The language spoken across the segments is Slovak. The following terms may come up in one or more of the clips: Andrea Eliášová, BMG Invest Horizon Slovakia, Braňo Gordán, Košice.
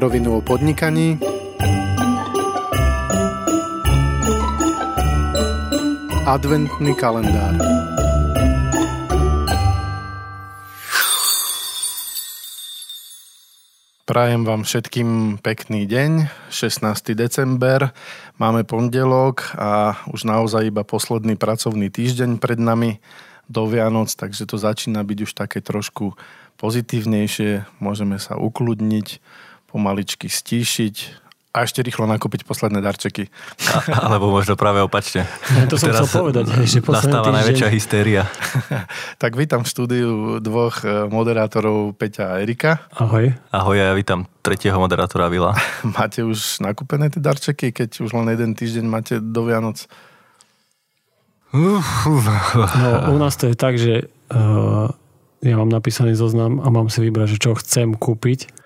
na rovinu o podnikaní Adventný kalendár. Prajem vám všetkým pekný deň, 16. december, máme pondelok a už naozaj iba posledný pracovný týždeň pred nami do Vianoc, takže to začína byť už také trošku pozitívnejšie, môžeme sa ukludniť, pomaličky stíšiť a ešte rýchlo nakúpiť posledné darčeky. Alebo možno práve opačne. To som chcel povedať. Nastáva najväčšia hystéria. Tak vítam v štúdiu dvoch moderátorov, Peťa a Erika. Ahoj. Ahoj, ja vítam tretieho moderátora Vila. Máte už nakúpené tie darčeky, keď už len jeden týždeň máte do Vianoc? No, u nás to je tak, že ja mám napísaný zoznam a mám si vybrať, že čo chcem kúpiť.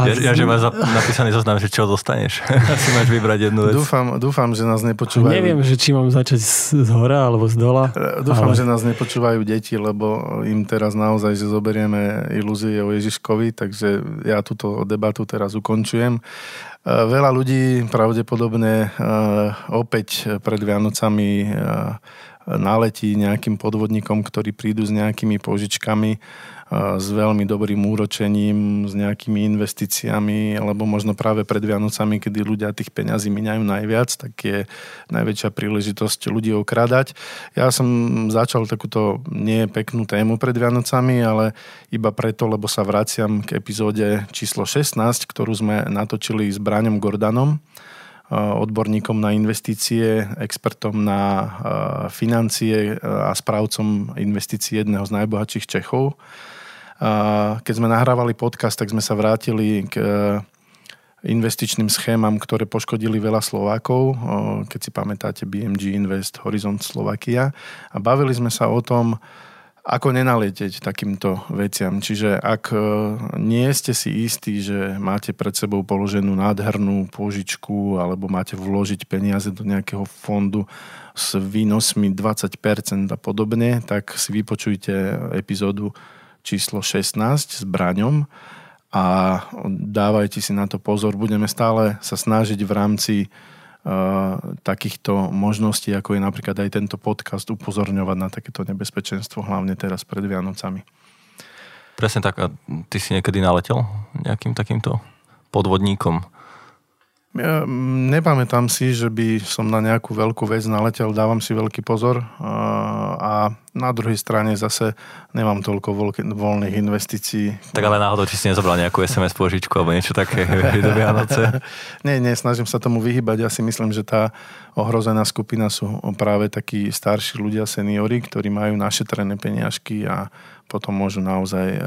Ja že máš napísaný zoznam, že čo dostaneš. Asi máš vybrať jednu vec. Dúfam, že nás nepočúvajú. Neviem, že či mám začať z hora alebo z dola. Dúfam, že nás nepočúvajú deti, lebo im teraz naozaj, že zoberieme ilúzie o Ježiškovi, takže ja túto debatu teraz ukončujem. Veľa ľudí pravdepodobne opäť pred Vianocami naletí nejakým podvodníkom, ktorí prídu s nejakými požičkami, s veľmi dobrým úročením, s nejakými investíciami, alebo možno práve pred Vianocami, kedy ľudia tých peňazí miňajú najviac, tak je najväčšia príležitosť ľudí okradať. Ja som začal takúto nie peknú tému pred Vianocami, ale iba preto, lebo sa vraciam k epizóde číslo 16, ktorú sme natočili s Braňom Gordanom, odborníkom na investície, expertom na financie a správcom investícií jedného z najbohatších Čechov. Keď sme nahrávali podcast, tak sme sa vrátili k investičným schémam, ktoré poškodili veľa Slovákov, keď si pamätáte BMG Invest Horizon Slovakia. A bavili sme sa o tom, ako nenalieteť takýmto veciam. Čiže ak nie ste si istí, že máte pred sebou položenú nádhernú pôžičku alebo máte vložiť peniaze do nejakého fondu s výnosmi 20% a podobne, tak si vypočujte epizódu číslo 16 s Braňom a dávajte si na to pozor. Budeme stále sa snažiť v rámci takýchto možností, ako je napríklad aj tento podcast, upozorňovať na takéto nebezpečenstvo, hlavne teraz pred Vianocami. Presne tak. A ty si niekedy naletel nejakým takýmto podvodníkom? Ja nepamätám si, že by som na nejakú veľkú vec naletel, dávam si veľký pozor a na druhej strane zase nemám toľko voľných investícií. Tak ale náhodou, či si nezobral nejakú SMS požičku alebo niečo také do Vianoce? Nie, snažím sa tomu vyhýbať. Ja si myslím, že tá ohrozená skupina sú práve takí starší ľudia, seniori, ktorí majú našetrené peniažky a potom môžu naozaj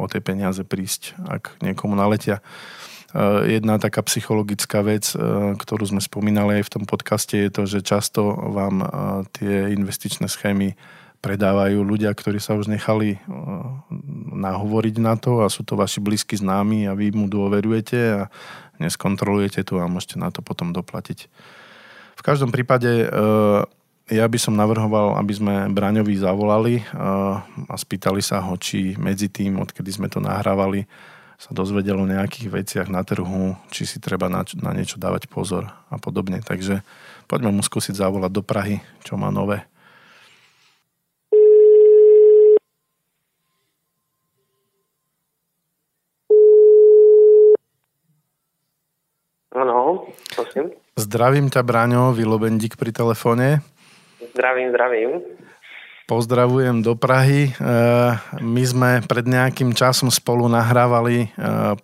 o tie peniaze prísť, ak niekomu naletia. Jedna taká psychologická vec, ktorú sme spomínali aj v tom podcaste, je to, že často vám tie investičné schémy predávajú ľudia, ktorí sa už nechali nahovoriť na to a sú to vaši blízki známi a vy mu dôverujete a neskontrolujete to a môžete na to potom doplatiť. V každom prípade ja by som navrhoval, aby sme Braňovi zavolali a spýtali sa ho, či medzi tým, odkedy sme to nahrávali, sa dozvedelo o nejakých veciach na trhu, či si treba na niečo dávať pozor a podobne. Takže poďme mu skúsiť zavolať do Prahy, čo má nové. Áno, prosím. Zdravím ťa, Braňo, Vilo Bendik pri telefóne. Zdravím. Pozdravujem do Prahy. My sme pred nejakým časom spolu nahrávali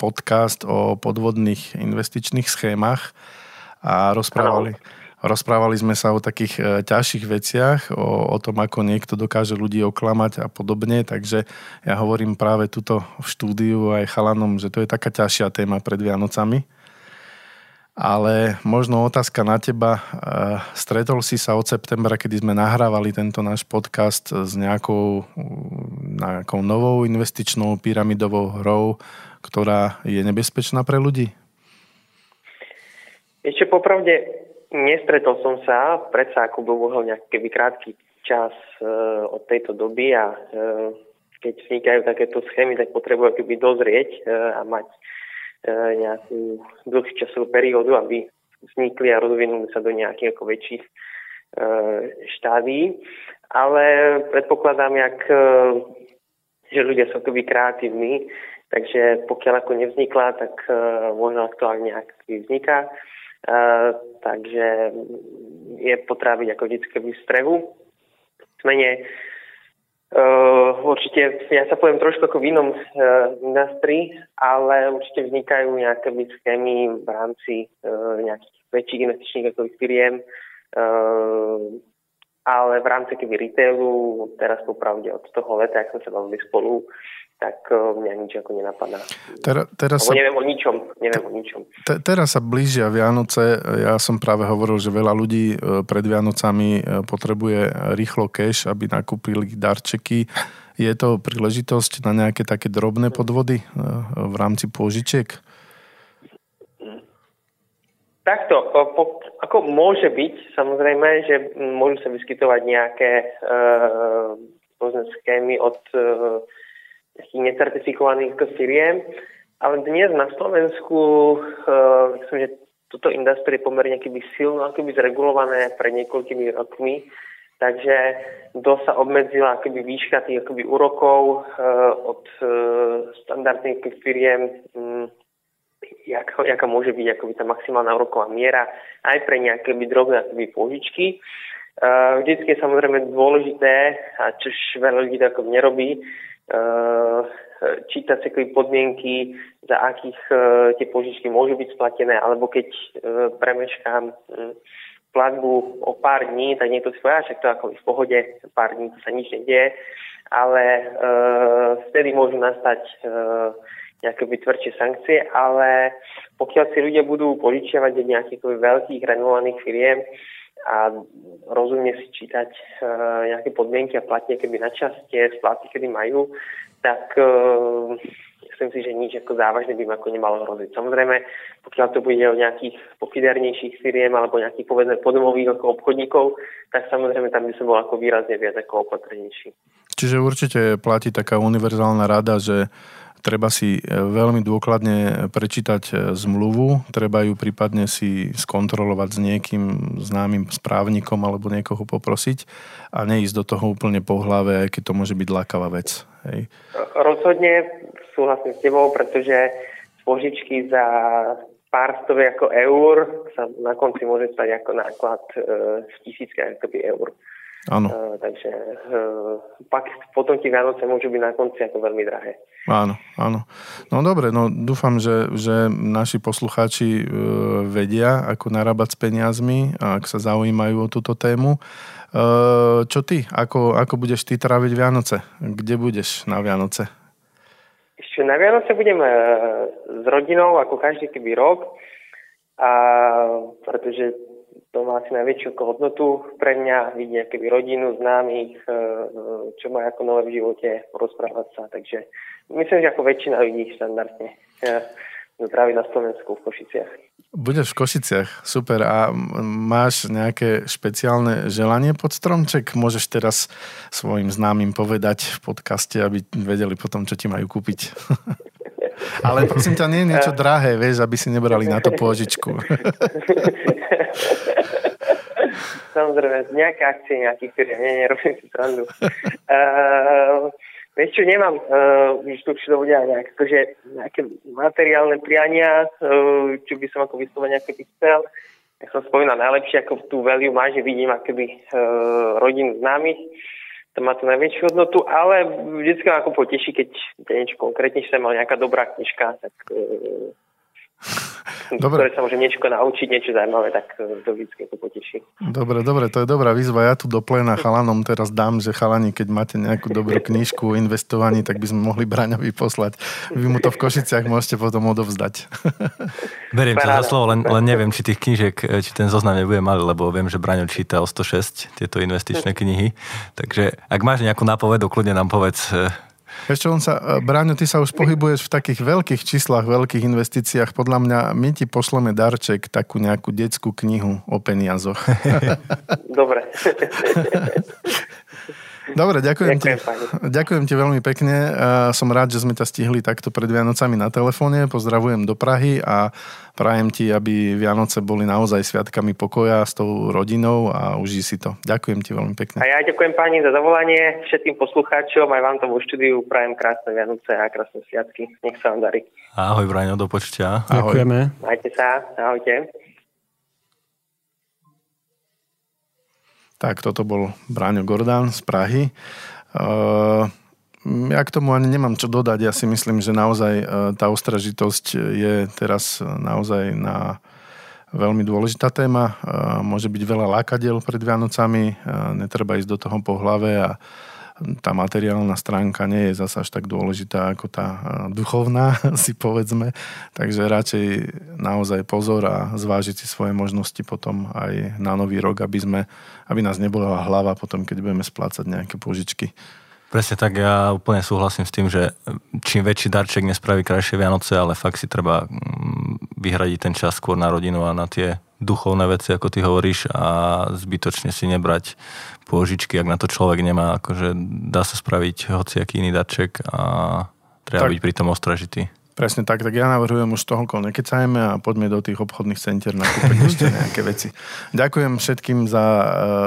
podcast o podvodných investičných schémach a rozprávali sme sa o takých ťažších veciach, o tom, ako niekto dokáže ľudí oklamať a podobne, takže ja hovorím práve tuto v štúdiu aj chalanom, že to je taká ťažšia téma pred Vianocami. Ale možno otázka na teba. Stretol si sa od septembra, kedy sme nahrávali tento náš podcast, s nejakou novou investičnou pyramidovou hrou, ktorá je nebezpečná pre ľudí? Ešte popravde nestretol som sa, predsa ako bol nejaký krátky čas od tejto doby a keď vznikajú takéto schémy, tak potrebujú akoby dozrieť a mať nejakú dlhú časovú periódu, aby vznikli a rozvinuli sa do nejakých ako väčších štádií. Ale predpokladám, že ľudia sú akoby kreatívni, takže pokiaľ ako nevznikla, tak možno aktuálne nejaký vzniká. Takže je potráviť ako vždycky v strehu. Menej, určite, ja sa poviem trošku ako v inom industrii, ale určite vznikajú nejaké schémy v rámci nejakých väčších investičných firiem, ale v rámci retailu, teraz popravde od toho leta, ak sme sa bavili spolu, tak mňa nič ako nenapadá. Neviem o ničom. Teraz sa blížia Vianoce. Ja som práve hovoril, že veľa ľudí pred Vianocami potrebuje rýchlo cash, aby nakúpili darčeky. Je to príležitosť na nejaké také drobné podvody v rámci pôžičiek? Takto, ako môže byť, samozrejme, že môžu sa vyskytovať nejaké schémy od necertifikovaných firiem, ale dnes na Slovensku myslím, že toto industrie je pomerne silno zregulované pred niekoľkými rokmi, takže dosť sa obmedzila výška tých úrokov od standardných firiem, jaká môže byť tá maximálna úroková miera aj pre nejaké drobné pôžičky. Vždycky je samozrejme dôležité, a čož veľa ľudí to nerobí, čítať si podmienky, za akých tie požičky môžu byť splatené, alebo keď premeškám platbu o pár dní, tak nie je to svoja, však to ako v pohode, pár dní sa nič nedie, ale vtedy môžu nastať nejaké tvrdšie sankcie, ale pokiaľ si ľudia budú požičiavať od nejakých veľkých granulovaných firiem a rozumne si čítať nejaké podmienky a platne keby na čas tie spláty, kedy majú, tak myslím si, že nič ako závažné by ako nemalo hroziť. Samozrejme, pokiaľ to bude o nejakých pokydernejších firiem alebo nejakých povedzme podomových ako obchodníkov, tak samozrejme tam by som bol ako výrazne viac ako opatrnejší. Čiže určite platí taká univerzálna rada, že treba si veľmi dôkladne prečítať zmluvu, treba ju prípadne si skontrolovať s niekým známym správnikom alebo niekoho poprosiť a neísť do toho úplne po hlave, keď to môže byť lákavá vec. Hej. Rozhodne súhlasím s tebou, pretože požičky za pár stoviek ako eur sa na konci môže stať ako náklad v tisíckach eur. Áno. Takže pak potom tie Vianoce môžu byť na konci ako veľmi drahé. Áno. No dobre, no dúfam, že naši poslucháči vedia, ako narábať s peniazmi, ak sa zaujímajú o túto tému. Čo ty? Ako budeš ty tráviť Vianoce? Kde budeš na Vianoce? Ešte na Vianoce budem s rodinou, ako každý keby rok, pretože to má asi najväčšiu hodnotu pre mňa, vidieť keby rodinu, známych, čo má ako nové v živote, rozprávať sa. Takže myslím, že ako väčšina ľudí štandardne trávi na Slovensku v Košiciach. Budeš v Košiciach, super. A máš nejaké špeciálne želanie pod stromček? Môžeš teraz svojim známym povedať v podcaste, aby vedeli potom, čo ti majú kúpiť. Ale prosím ťa, nie je niečo drahé, vieš, aby si nebrali na to pôžičku. Samozrejme, nejaké akcie, nejakých firiem, nerobím si srandu. Vieš čo, nemám už to bude nejaké materiálne priania, čo by som ako vyslovene chcel. Ja som spomínal najlepšie, ako tú value má, že vidím rodinu známych. To má tú najväčšiu hodnotu, ale vždy ako poteší, keď niečo konkrétnejšie mal, nejaká dobrá knižka, tak dobre. Ktoré sa môže niečo naučiť, niečo zaujímavé, tak to vždy ako poteší. Dobre, to je dobrá výzva. Ja tu do pléna chalanom teraz dám, že chalani, keď máte nejakú dobrú knižku o investovaní, tak by sme mohli Braňovi poslať. Vy mu to v Košiciach môžete potom odovzdať. Beriem sa za slovo, len neviem, či tých knížek, či ten zoznam nebude malý, lebo viem, že Braňo čítal 106 tieto investičné knihy. Takže ak máš nejakú nápovedu, kľudne nám povedz. Ešte Braňo, ty sa už pohybuješ v takých veľkých číslach, veľkých investíciách. Podľa mňa my ti pošleme darček, takú nejakú detskú knihu o peniazoch. Dobre. Dobre, ďakujem ti veľmi pekne. Som rád, že sme ťa stihli takto pred Vianocami na telefóne. Pozdravujem do Prahy a prajem ti, aby Vianoce boli naozaj sviatkami pokoja s tou rodinou a užij si to. Ďakujem ti veľmi pekne. A ja ďakujem páni za zavolanie, všetkým poslucháčom aj vám to vo štúdiu. Prajem krásne Vianoce a krásne sviatky. Nech sa vám darí. Ahoj Braňo, do počutia. Ahoj. Ďakujeme. Majte sa. Ahojte. Tak, toto bol Braňo Gordán z Prahy. Ja k tomu ani nemám čo dodať. Ja si myslím, že naozaj tá ostražitosť je teraz naozaj na veľmi dôležitá téma. Môže byť veľa lákadiel pred Vianocami. Netreba ísť do toho po hlave a tá materiálna stránka nie je zasa až tak dôležitá ako tá duchovná, si povedzme. Takže radšej naozaj pozor a zvážiť si svoje možnosti potom aj na nový rok, aby nás nebolela hlava potom, keď budeme splácať nejaké pôžičky. Presne tak, ja úplne súhlasím s tým, že čím väčší darček nespraví krajšie Vianoce, ale fakt si treba vyhradiť ten čas skôr na rodinu a na tie duchovné veci, ako ty hovoríš, a zbytočne si nebrať pôžičky, ak na to človek nemá. Akože dá sa spraviť hociaký iný darček a treba byť pri tom ostražitý. Presne tak, tak ja navrhujem už tohokoľ nekecajme a poďme do tých obchodných centier nakúpiť ešte nejaké veci. Ďakujem všetkým za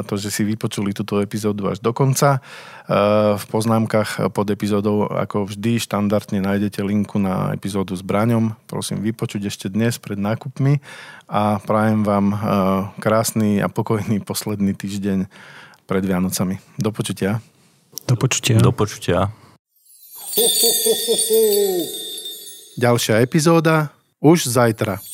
to, že si vypočuli túto epizódu až do konca. V poznámkach pod epizódou ako vždy štandardne nájdete linku na epizódu s Braňom. Prosím vypočuť ešte dnes pred nákupmi a prajem vám krásny a pokojný posledný týždeň pred Vianocami. Do počutia. Do počutia. Do počutia. Ďalšia epizóda už zajtra.